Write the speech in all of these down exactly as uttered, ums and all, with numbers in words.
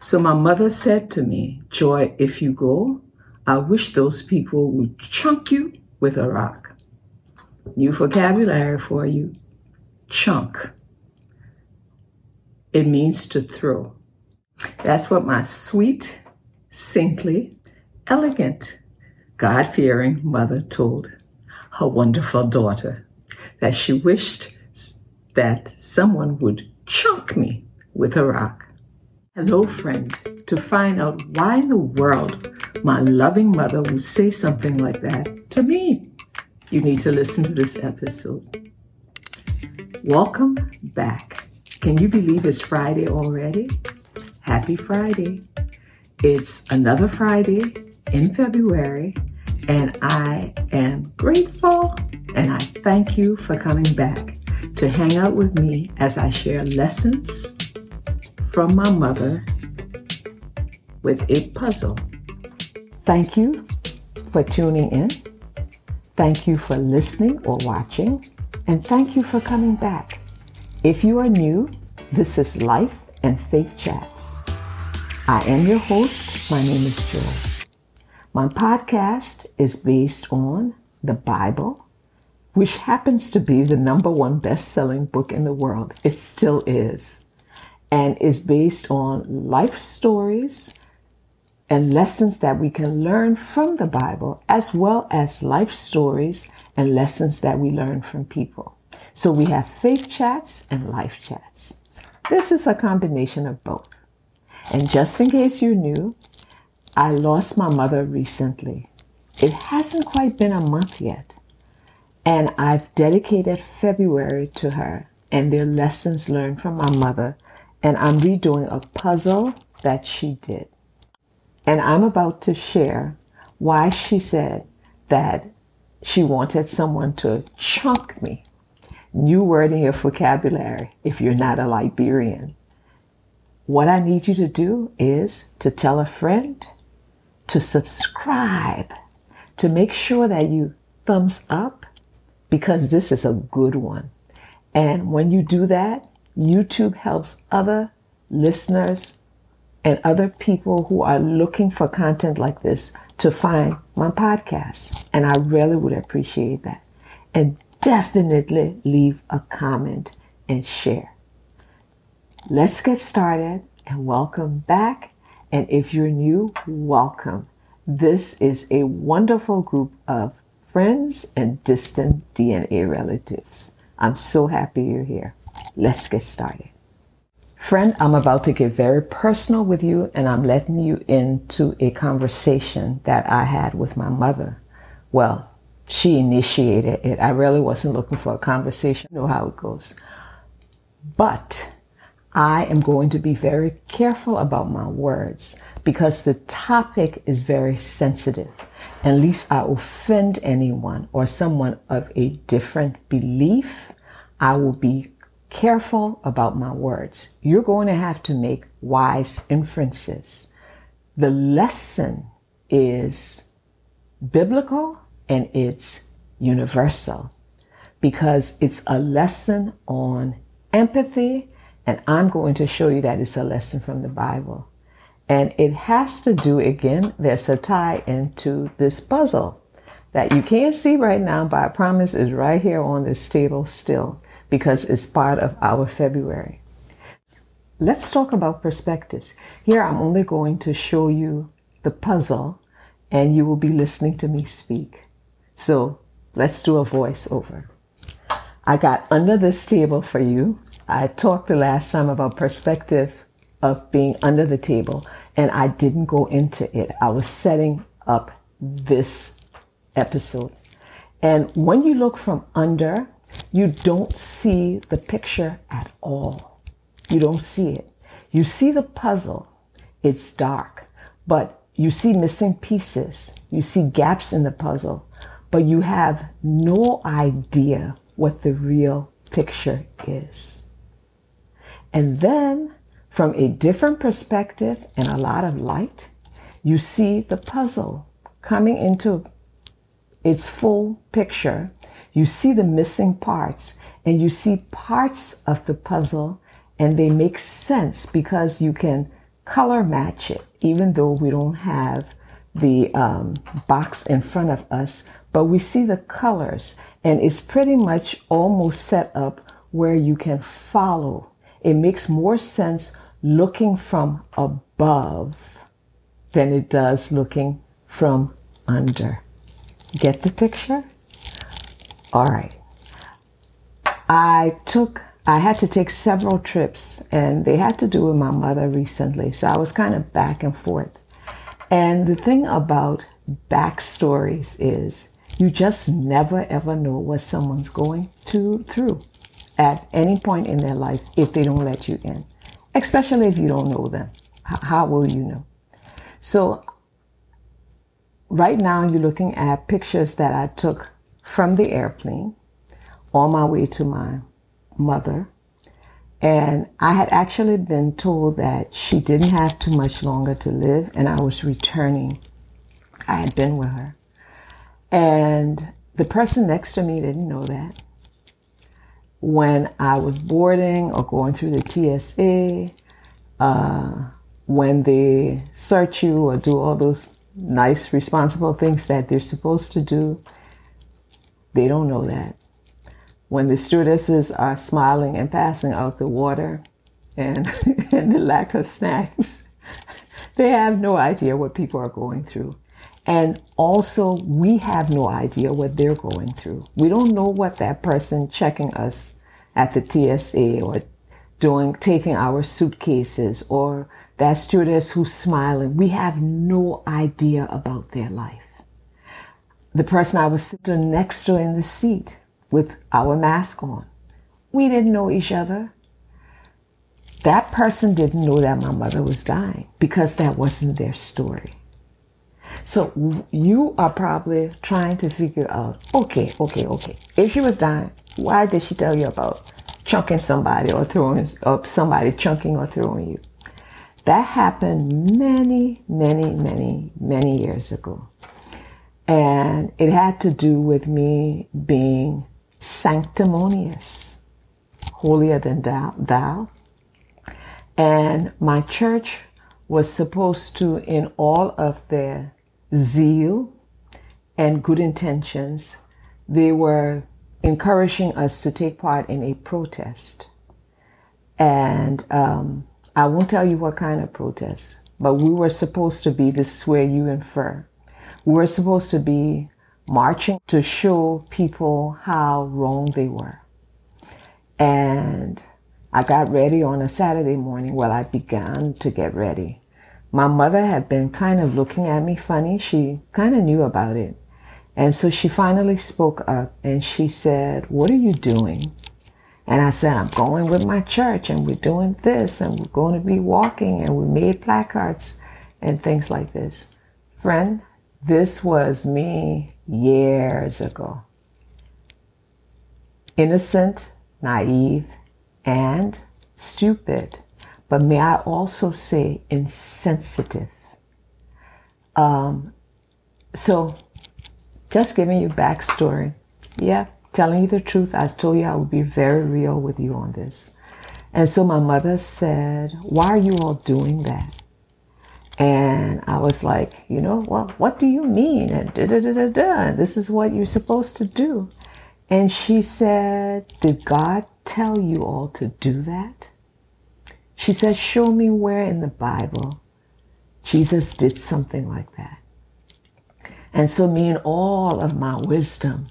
So my mother said to me, "Joy, if you go, I wish those people would chunk you with a rock." New vocabulary for you, chunk. It means to throw. That's what my sweet, saintly, elegant, God-fearing mother told her wonderful daughter, that she wished that someone would chunk me with a rock. Hello, friend. To find out why in the world my loving mother would say something like that to me, you need to listen to this episode. Welcome back. Can you believe it's Friday already? Happy Friday. It's another Friday in February, and I am grateful and I thank you for coming back to hang out with me as I share lessons from my mother with a puzzle. Thank you for tuning in. Thank you for listening or watching, and thank you for coming back. If you are new, this is Life and Faith Chats. I am your host. My name is Joy. My podcast is based on the Bible, which happens to be the number one best-selling book in the world. It still is, and is based on life stories and lessons that we can learn from the Bible, as well as life stories and lessons that we learn from people. So we have faith chats and life chats. This is a combination of both. And just in case you're new, I lost my mother recently. It hasn't quite been a month yet. And I've dedicated February to her and their lessons learned from my mother. And I'm redoing a puzzle that she did. And I'm about to share why she said that she wanted someone to chunk me. New word in your vocabulary if you're not a Liberian. What I need you to do is to tell a friend, to subscribe, to make sure that you thumbs up, because this is a good one. And when you do that, YouTube helps other listeners and other people who are looking for content like this to find my podcast. And I really would appreciate that. And definitely leave a comment and share. Let's get started, and welcome back. And if you're new, welcome. This is a wonderful group of friends and distant D N A relatives. I'm so happy you're here. Let's get started. Friend, I'm about to get very personal with you, and I'm letting you into a conversation that I had with my mother. Well, she initiated it. I really wasn't looking for a conversation. You know how it goes. But I am going to be very careful about my words, because the topic is very sensitive. And lest I offend anyone or someone of a different belief, I will be careful about my words. You're going to have to make wise inferences. The lesson is biblical, and it's universal, because it's a lesson on empathy, and I'm going to show you that it's a lesson from the Bible. And it has to do, again, there's a tie into this puzzle that you can't see right now, but I promise is right here on this table still, because it's part of our February. Let's talk about perspectives. Here I'm only going to show you the puzzle, and you will be listening to me speak. So let's do a voiceover. I got under this table for you. I talked the last time about perspective of being under the table, and I didn't go into it. I was setting up this episode. And when you look from under, you don't see the picture at all. You don't see it. You see the puzzle. It's dark, but you see missing pieces. You see gaps in the puzzle. But you have no idea what the real picture is. And then from a different perspective and a lot of light, you see the puzzle coming into its full picture. You see the missing parts, and you see parts of the puzzle, and they make sense because you can color match it, even though we don't have the um, box in front of us, but we see the colors, and it's pretty much almost set up where you can follow. It makes more sense looking from above than it does looking from under. Get the picture? All right. I took, I had to take several trips, and they had to do with my mother recently. So I was kind of back and forth. And the thing about backstories is you just never, ever know what someone's going to, through at any point in their life if they don't let you in, especially if you don't know them. H- how will you know? So right now you're looking at pictures that I took from the airplane on my way to my mother. And I had actually been told that she didn't have too much longer to live, and I was returning. I had been with her. And the person next to me didn't know that. When I was boarding or going through the T S A, uh, when they search you or do all those nice, responsible things that they're supposed to do, they don't know that. When the stewardesses are smiling and passing out the water and, and the lack of snacks, they have no idea what people are going through. And also, we have no idea what they're going through. We don't know what that person checking us at the T S A or doing, taking our suitcases, or that stewardess who's smiling. We have no idea about their life. The person I was sitting next to in the seat with our mask on. We didn't know each other. That person didn't know that my mother was dying because that wasn't their story. So you are probably trying to figure out, okay, okay, okay. If she was dying, why did she tell you about chunking somebody or throwing, or somebody chunking or throwing you? That happened many, many, many, many years ago. And it had to do with me being sanctimonious, holier than thou. And my church was supposed to, in all of their zeal and good intentions, they were encouraging us to take part in a protest. And um, I won't tell you what kind of protest, but we were supposed to be, this is where you infer, we were supposed to be marching to show people how wrong they were. And I got ready on a Saturday morning. Well, I began to get ready. My mother had been kind of looking at me funny. She kind of knew about it. And so she finally spoke up and she said, "What are you doing?" And I said, "I'm going with my church, and we're doing this, and we're going to be walking, and we made placards and things like this." Friend, this was me years ago. Innocent, naive, and stupid, but may I also say insensitive. Um, so just giving you backstory. Yeah, telling you the truth. I told you I would be very real with you on this. And so my mother said, "Why are you all doing that?" And I was like, you know, well, what do you mean? And da, da, da, da, da. This is what you're supposed to do. And she said, "Did God tell you all to do that?" She said, "Show me where in the Bible Jesus did something like that." And so me, in all of my wisdom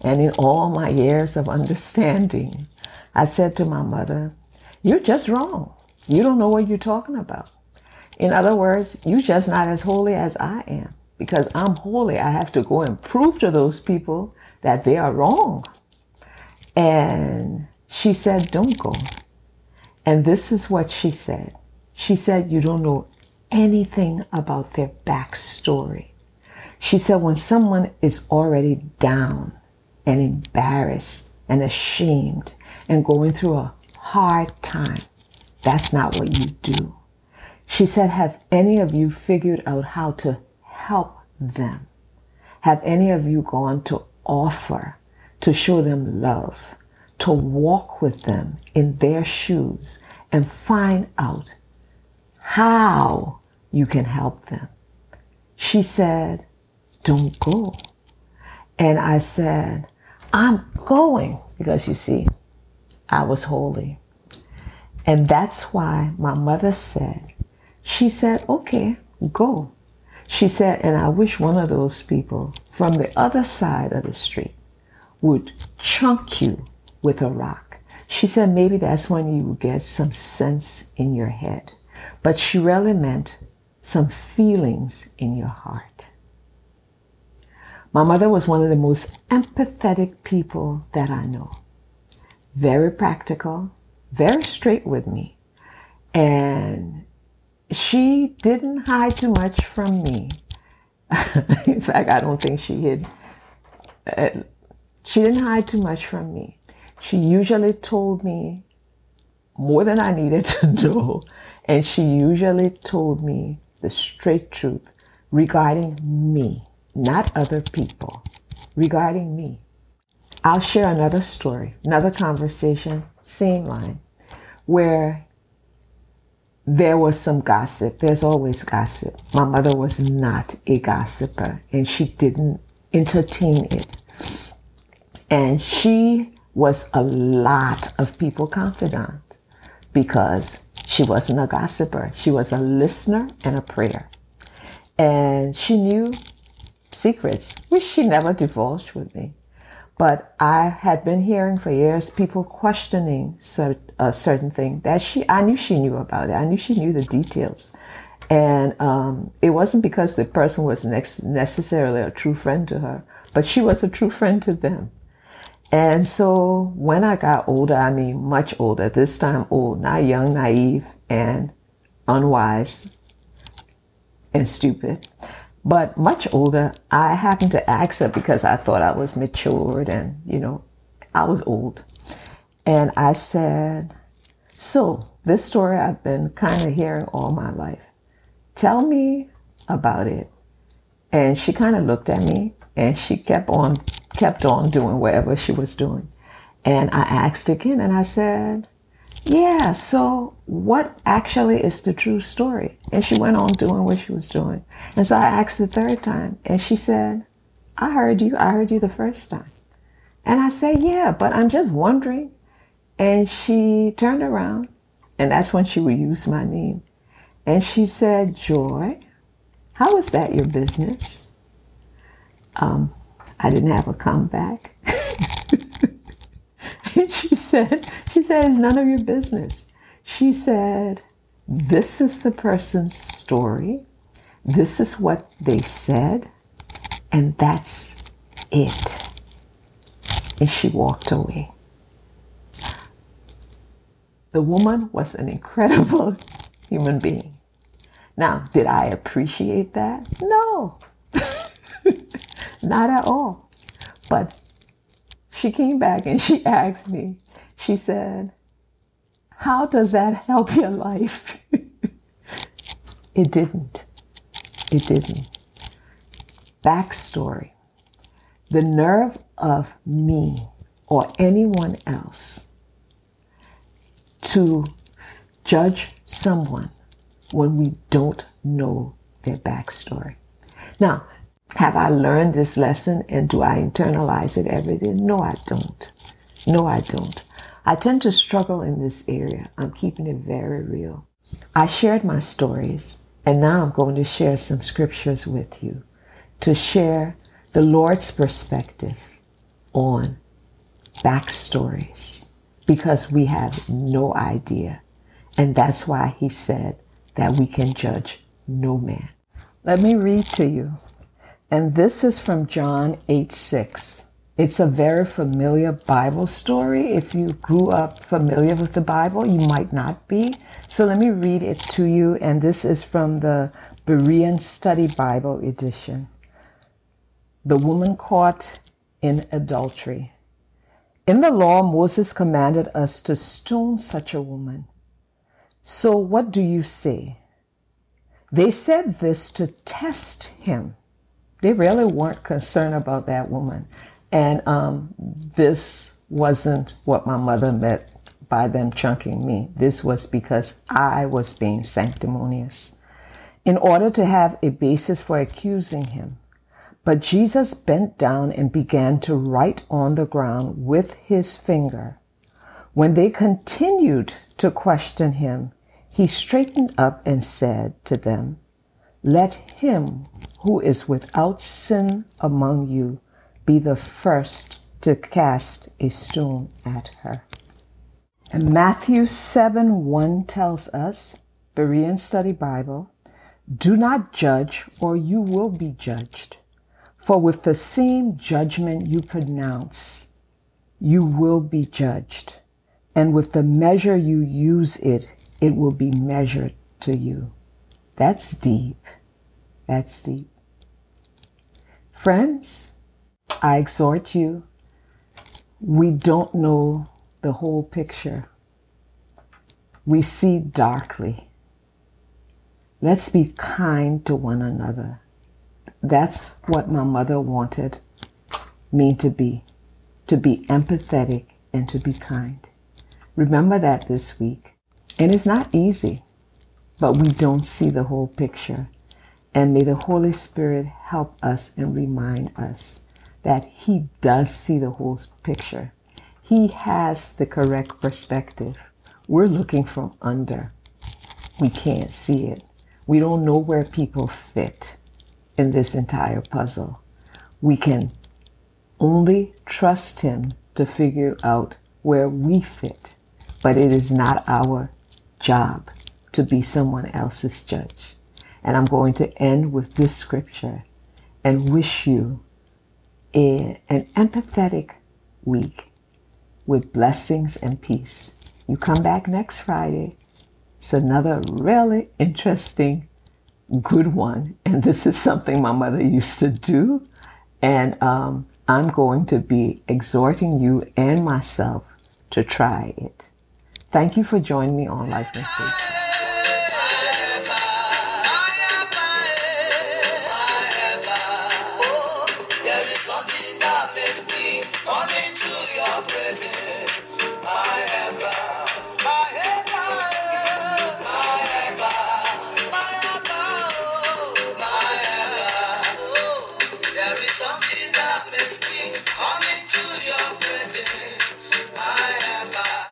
and in all my years of understanding, I said to my mother, "You're just wrong. You don't know what you're talking about. In other words, you're just not as holy as I am. Because I'm holy, I have to go and prove to those people that they are wrong." And she said, "Don't go." And this is what she said. She said, "You don't know anything about their backstory." She said, "When someone is already down and embarrassed and ashamed and going through a hard time, that's not what you do." She said, "Have any of you figured out how to help them? Have any of you gone to offer, to show them love, to walk with them in their shoes and find out how you can help them. She said, don't go. And I said, I'm going, because you see, I was holy. And that's why my mother said, she said, okay, go. She said, and I wish one of those people from the other side of the street would chunk you with a rock. She said, maybe that's when you would get some sense in your head. But she really meant some feelings in your heart. My mother was one of the most empathetic people that I know. Very practical, very straight with me. And she didn't hide too much from me. In fact, I don't think she hid. Uh, she didn't hide too much from me. She usually told me more than I needed to know. And she usually told me the straight truth regarding me, not other people, regarding me. I'll share another story, another conversation, same line, where there was some gossip. There's always gossip. My mother was not a gossiper, and she didn't entertain it. And she was a lot of people confidant because she wasn't a gossiper. She was a listener and a prayer. And she knew secrets, which she never divulged with me. But I had been hearing for years people questioning cert- a certain thing that she, I knew she knew about it. I knew she knew the details. And um, it wasn't because the person was next necessarily a true friend to her, but she was a true friend to them. And so when I got older, I mean much older, this time old, not young, naive, and unwise and stupid. But much older, I happened to ask her because I thought I was matured and, you know, I was old. And I said, so this story I've been kind of hearing all my life. Tell me about it. And she kind of looked at me and she kept on, kept on doing whatever she was doing. And I asked again and I said, yeah, so what actually is the true story? And she went on doing what she was doing. And so I asked the third time, and she said, I heard you. I heard you the first time. And I said, yeah, but I'm just wondering. And she turned around, and that's when she would use my name. And she said, Joy, how is that your business? Um, I didn't have a comeback. And she said, she said, it's none of your business. She said, this is the person's story. This is what they said. And that's it. And she walked away. The woman was an incredible human being. Now, did I appreciate that? No, not at all. But she came back and she asked me, she said, how does that help your life? It didn't. It didn't. Backstory. The nerve of me or anyone else to judge someone when we don't know their backstory. Now, have I learned this lesson and do I internalize it every day? No, I don't. No, I don't. I tend to struggle in this area. I'm keeping it very real. I shared my stories and now I'm going to share some scriptures with you to share the Lord's perspective on backstories because we have no idea. And that's why he said that we can judge no man. Let me read to you. And this is from John eight six. It's a very familiar Bible story. If you grew up familiar with the Bible, you might not be. So let me read it to you. And this is from the Berean Study Bible edition. The woman caught in adultery. In the law, Moses commanded us to stone such a woman. So what do you say? They said this to test him. They really weren't concerned about that woman. And um, this wasn't what my mother meant by them chunking me. This was because I was being sanctimonious, in order to have a basis for accusing him. But Jesus bent down and began to write on the ground with his finger. When they continued to question him, he straightened up and said to them, "Let him who is without sin among you be the first to cast a stone at her." And Matthew seven one tells us, Berean Study Bible, "Do not judge, or you will be judged. For with the same judgment you pronounce, you will be judged. And with the measure you use it, it will be measured to you." That's deep. That's deep. Friends, I exhort you, we don't know the whole picture. We see darkly. Let's be kind to one another. That's what my mother wanted me to be, to be empathetic and to be kind. Remember that this week. And it's not easy, but we don't see the whole picture. And may the Holy Spirit help us and remind us that He does see the whole picture. He has the correct perspective. We're looking from under. We can't see it. We don't know where people fit in this entire puzzle. We can only trust Him to figure out where we fit, but it is not our job to be someone else's judge. And I'm going to end with this scripture and wish you a, an empathetic week with blessings and peace. You come back next Friday. It's another really interesting, good one. And this is something my mother used to do. And um, I'm going to be exhorting you and myself to try it. Thank you for joining me on Life and Faith. There is something that makes me turn into your presence.